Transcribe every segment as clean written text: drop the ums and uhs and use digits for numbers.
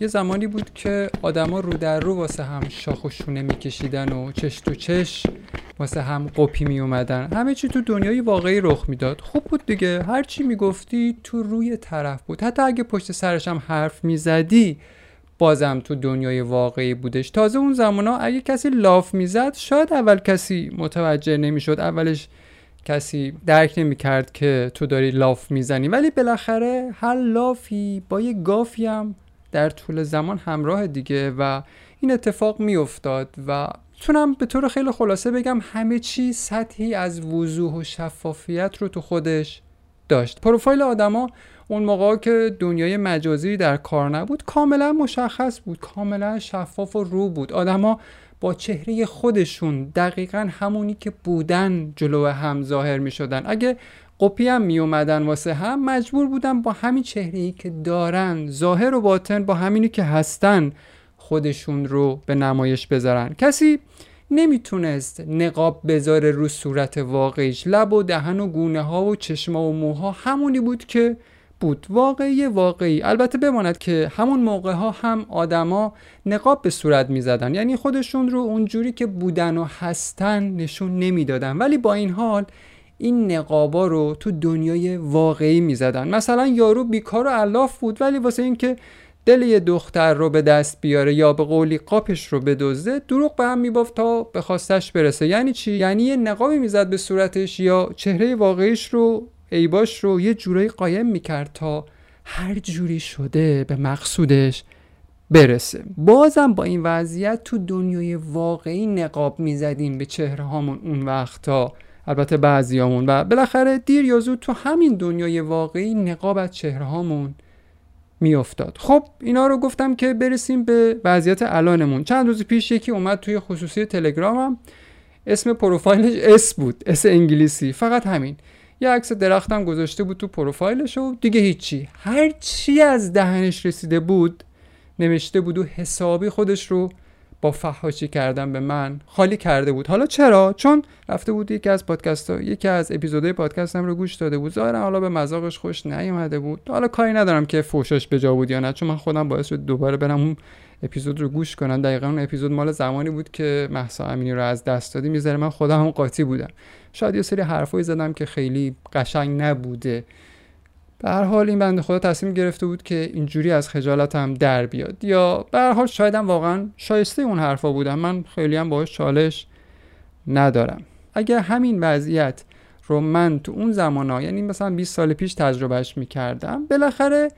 یه زمانی بود که آدما رو در رو واسه هم شاخ و شونه میکشیدن و چش تو چش واسه هم قپی می اومدن. همه چی تو دنیای واقعی رخ میداد. خوب بود دیگه، هر چی میگفتی تو روی طرف بود. حتی اگه پشت سرش هم حرف میزدی بازم تو دنیای واقعی بودش. تازه اون زمانا اگه کسی لاف میزد شاید اول کسی متوجه نمیشد، اولش کسی درک نمیکرد که تو داری لاف میزنی، ولی بالاخره هر لافی با یه گافی هم در طول زمان همراه دیگه و این اتفاق میافتاد و میتونم به طور خیلی خلاصه بگم همه چی سطحی از وضوح و شفافیت رو تو خودش داشت. پروفایل آدما اون موقع که دنیای مجازی در کار نبود کاملا مشخص بود، کاملا شفاف و رو بود. آدما با چهره خودشون دقیقا همونی که بودن جلو هم ظاهر می شدن. اگه قپی هم می اومدن واسه هم مجبور بودن با همین چهره‌ای که دارن، ظاهر و باطن با همینی که هستن، خودشون رو به نمایش بذارن. کسی نمیتونست نقاب بذاره رو صورت واقعیش. لب و دهن و گونه ها و چشما و موها همونی بود که بود، واقعی. البته بماند که همون موقع ها هم آدما نقاب به صورت می زدن، یعنی خودشون رو اونجوری که بودن و هستن نشون نمی دادن، ولی با این حال این نقابا رو تو دنیای واقعی می زدن. مثلا یارو بیکار و علاف بود، ولی واسه این که دل یه دختر رو به دست بیاره یا به قولی قاپش رو بدزده دروغ به هم میبافت تا به خواستش برسه. یعنی چی؟ یعنی یه نقابی میزد به صورتش یا چهره واقعیش رو، عیباش رو یه جورایی قایم میکرد تا هر جوری شده به مقصودش برسه. بازم با این وضعیت تو دنیای واقعی نقاب میزدیم به چهره هامون اون وقتا، البته بعضیامون، و بالاخره دیر یا زود تو همین دنیای واقعی نقاب از چهره هامون میافتاد. خب اینا رو گفتم که برسیم به وضعیت الانمون. چند روز پیش یکی اومد توی خصوصی تلگرامم، اسم پروفایلش اس بود، اس انگلیسی، فقط همین. یه عکس درختم گذاشته بود تو پروفایلش و دیگه هیچی، هر چی از دهنش رسیده بود نوشته بود و حسابی خودش رو با فحاشی کردن به من خالی کرده بود. حالا چرا؟ چون رفته بود یکی از اپیزودهای پادکستم رو گوش داده بود، ظاهرا حالا به مذاقش خوش نیامده بود. حالا کاری ندارم که فحشش به جا بود یا نه، چون من خودم باعث شد دوباره برم اون اپیزود رو گوش کنم. دقیقاً اون اپیزود مال زمانی بود که مهسا امینی رو از دست دادی، میذاره من خودم هم قاطی بودم، شاید یه سری حرفایی زدم که خیلی قشنگ نبوده. به هر حال این بنده خدا تصمیم گرفته بود که اینجوری از خجالتم در بیاد، یا به هر حال شایدم واقعا شایسته اون حرفا بودم، من خیلی هم باهاش چالش ندارم. اگه همین وضعیت رو من تو اون زمانا، یعنی مثلا 20 سال پیش تجربهش میکردم، بالاخره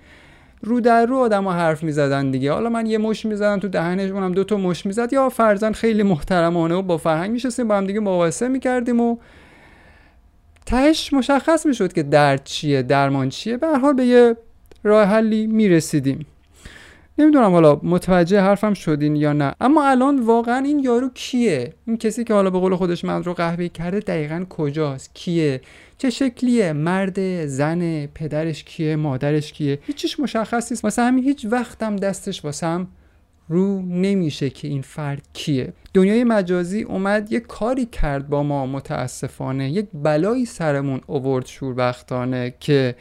رو در رو آدما حرف میزدن دیگه. حالا من یه مش میزدم تو دهنش، اونم دو تا مش میزد، یا فرضاً خیلی محترمانه و با فرهنگ میشستیم با هم دیگه مقایسه میکردیم و تهش مشخص میشد که درد چیه، درمان چیه. به هر حال به یه راه حلی میرسیدیم. نمیدونم حالا متوجه حرفم شدین یا نه، اما الان واقعا این یارو کیه؟ این کسی که حالا به قول خودش من رو قهوه‌ای کرده دقیقاً کجاست؟ کیه؟ چه شکلیه؟ مرد، زن، پدرش کیه، مادرش کیه؟ هیچیش مشخص نیست. واسه همین هیچ وقتم دستش واسه هم رو نمیشه که این فرد کیه. دنیای مجازی اومد یه کاری کرد با ما، متاسفانه یک بلایی سرمون آورد شوربختانه که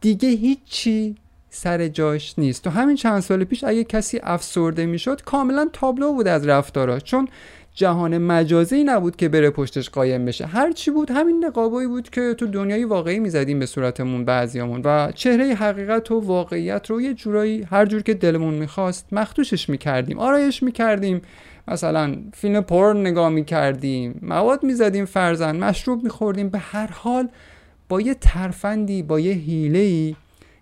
دیگه هیچی سر جاش نیست. تو همین چند سال پیش اگه کسی افسرده میشد کاملا تابلو بود از رفتاراش، چون جهان مجازی نبود که بره پشتش قایم بشه. هر چی بود همین نقابایی بود که تو دنیای واقعی میزدیم به صورتمون بعضیامون و چهره حقیقت و واقعیت رو یه جورایی هر جور که دلمون میخواست مخدوشش میکردیم، آرایش میکردیم، مثلا فیلم پورن نگاه میکردیم، مواد میزدیم، فرضاً مشروب میخوردیم. به هر حال با یه ترفندی، با یه حیله‌ای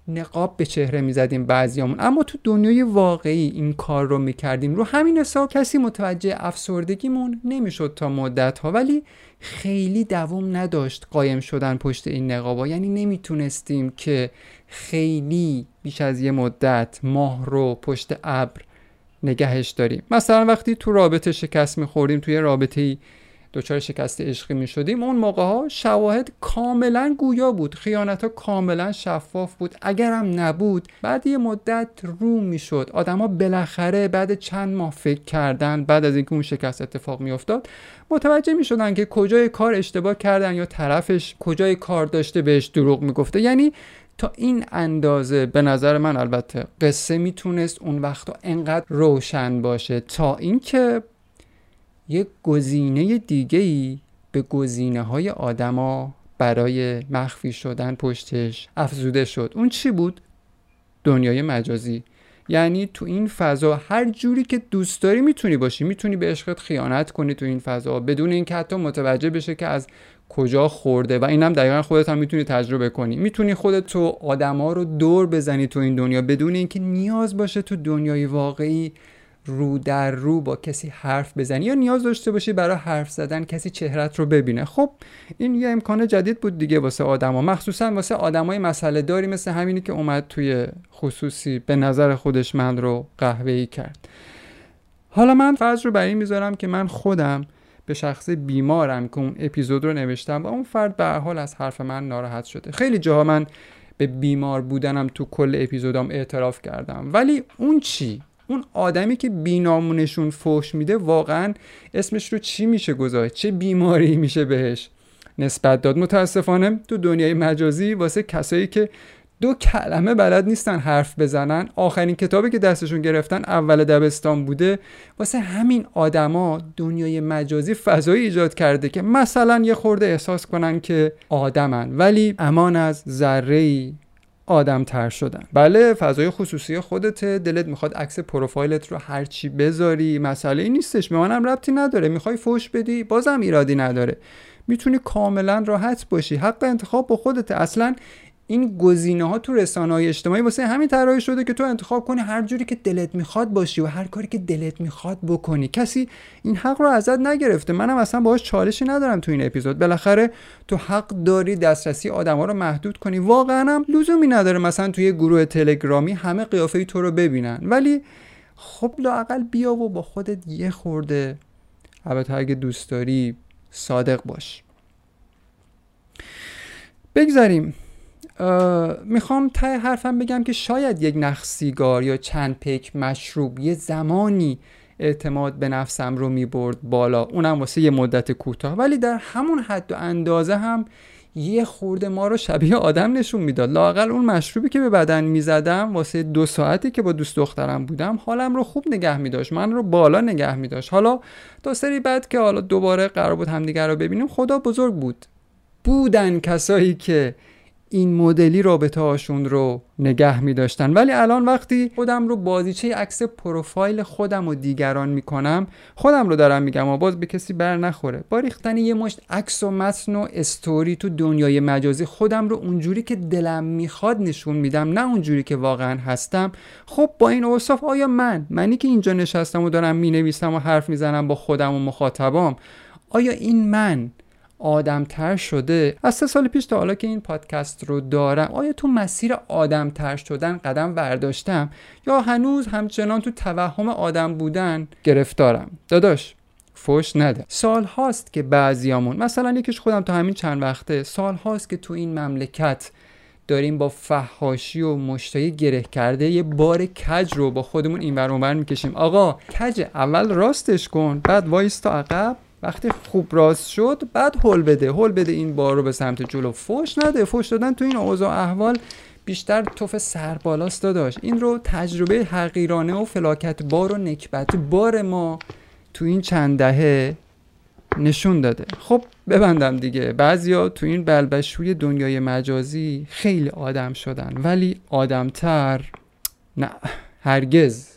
نقاب به چهره میزدیم بعضیامون، اما تو دنیای واقعی این کار رو میکردیم. رو همین حساب کسی متوجه افسردگیمون نمیشد تا مدت ها، ولی خیلی دوام نداشت قایم شدن پشت این نقابا. یعنی نمیتونستیم که خیلی بیش از یه مدت ماه رو پشت ابر نگهش داریم. مثلا وقتی تو رابطه شکست میخوردیم، توی رابطه‌ای دوچار شکست عشقی می شدیم، اون موقع ها شواهد کاملا گویا بود، خیانت ها کاملا شفاف بود. اگرم نبود بعد یه مدت رو می شد. آدم ها بالاخره بعد چند ماه فکر کردن، بعد از اینکه اون شکست اتفاق می افتاد، متوجه می شدن که کجای کار اشتباه کردن یا طرفش کجای کار داشته بهش دروغ می گفته. یعنی تا این اندازه به نظر من البته قصه میتونست اون وقتا انقدر روشن باشه تا اینکه یه گزینه دیگه‌ای به گزینه‌های آدما برای مخفی شدن پشتش افزوده شد. اون چی بود؟ دنیای مجازی. یعنی تو این فضا هر جوری که دوست داری میتونی باشی، میتونی به عشقت خیانت کنی تو این فضا بدون اینکه حتی متوجه بشه که از کجا خورده، و اینم دقیقاً خودت هم میتونی تجربه کنی. میتونی خودت تو آدما رو دور بزنی تو این دنیا بدون اینکه نیاز باشه تو دنیای واقعی رو در رو با کسی حرف بزنی یا نیاز داشته باشی برای حرف زدن کسی چهرت رو ببینه. خب این یه امکان جدید بود دیگه واسه آدما، مخصوصا واسه آدمای مسئله داری مثل همینی که اومد توی خصوصی به نظر خودش من رو قهوه‌ای کرد. حالا من فرض رو بر این میذارم که من خودم به شخص بیمارم که اون اپیزود رو نوشتم و اون فرد به هر حال از حرف من ناراحت شده. خیلی جاها من به بیمار بودنم تو کل اپیزودام اعتراف کردم، ولی اون چی؟ اون آدمی که بینامونشون فحش میده واقعا اسمش رو چی میشه گذاشت؟ چه بیماری میشه بهش نسبت داد؟ متاسفانه تو دنیای مجازی واسه کسایی که دو کلمه بلد نیستن حرف بزنن، آخرین کتابی که دستشون گرفتن اول دبستان بوده، واسه همین آدما دنیای مجازی فضایی ایجاد کرده که مثلا یه خورده احساس کنن که آدمن ولی امان از ذره‌ای آدم تر شدن. بله فضای خصوصی خودته، دلت میخواد عکس پروفایلت رو هر چی بذاری، مسئله ای نیستش، به منم ربطی نداره. میخوای فوش بدی بازم ایرادی نداره، میتونی کاملا راحت باشی، حق انتخاب با خودته. اصلا این گزینه ها تو رسانه‌های اجتماعی واسه همین طراحی شده که تو انتخاب کنی هر جوری که دلت میخواد باشی و هر کاری که دلت میخواد بکنی. کسی این حق رو ازت نگرفته، منم اصلا باهاش چالشی ندارم تو این اپیزود. بالاخره تو حق داری دسترسی آدما رو محدود کنی، واقعا هم لزومی نداره مثلا توی گروه تلگرامی همه قیافه تو رو ببینن، ولی خب لااقل بیا و با خودت یه خورده، البته اگه دوست داری، صادق باش. بگذاریم میخوام ته حرفم بگم که شاید یک نخ سیگار یا چند پیک مشروب یه زمانی اعتماد به نفسم رو میبرد بالا، اونم واسه یه مدت کوتاه، ولی در همون حد و اندازه هم یه خورده ما رو شبیه آدم نشون میداد. لااقل اون مشروبی که به بدن میزدم واسه 2 ساعتی که با دوست دخترم بودم حالم رو خوب نگه میداشت، من رو بالا نگه میداشت. حالا تا سری بعد که حالا دوباره قرار بود همدیگر رو ببینیم، خدا بزرگ بود، بودن کسایی که این مدلی رابطه هاشون رو نگه می داشتن. ولی الان وقتی خودم رو بازیچه عکس پروفایل خودم و دیگران می کنم، خودم رو دارم میگم و باز به کسی بر نخوره، با ریختن یه مشت عکس و متن و استوری تو دنیای مجازی خودم رو اونجوری که دلم میخواد نشون میدم، نه اونجوری که واقعا هستم. خب با این اوصاف آیا منی که اینجا نشستم و دارم می نویسم و حرف می زنم با خودم و مخاطبام، آیا این من آدم تر شده؟ از 3 سال پیش تا حالا که این پادکست رو دارم، آیا تو مسیر آدم تر شدن قدم برداشتم یا هنوز همچنان تو توهم آدم بودن گرفتارم؟ داداش فوش نده. سال هاست که بعضیامون، مثلا یکیش خودم تا همین چند وقته، سال هاست که تو این مملکت داریم با فحاشی و مشتای گره کرده یه بار کج رو با خودمون اینور اونور میکشیم. آقا کج اول راستش کن، بعد وایستا عقب، وقتی خوب راست شد بعد هول بده این بار رو به سمت جلو. فوش نده، فوش دادن تو این اوضاع احوال بیشتر توف سربالاست داداش. این رو تجربه حقیرانه و فلاکت بار و نکبت بار ما تو این چند دهه نشون داده. خب ببندم دیگه، بعضیا تو این بلبشوی دنیای مجازی خیلی آدم شدن، ولی آدمتر نه، هرگز.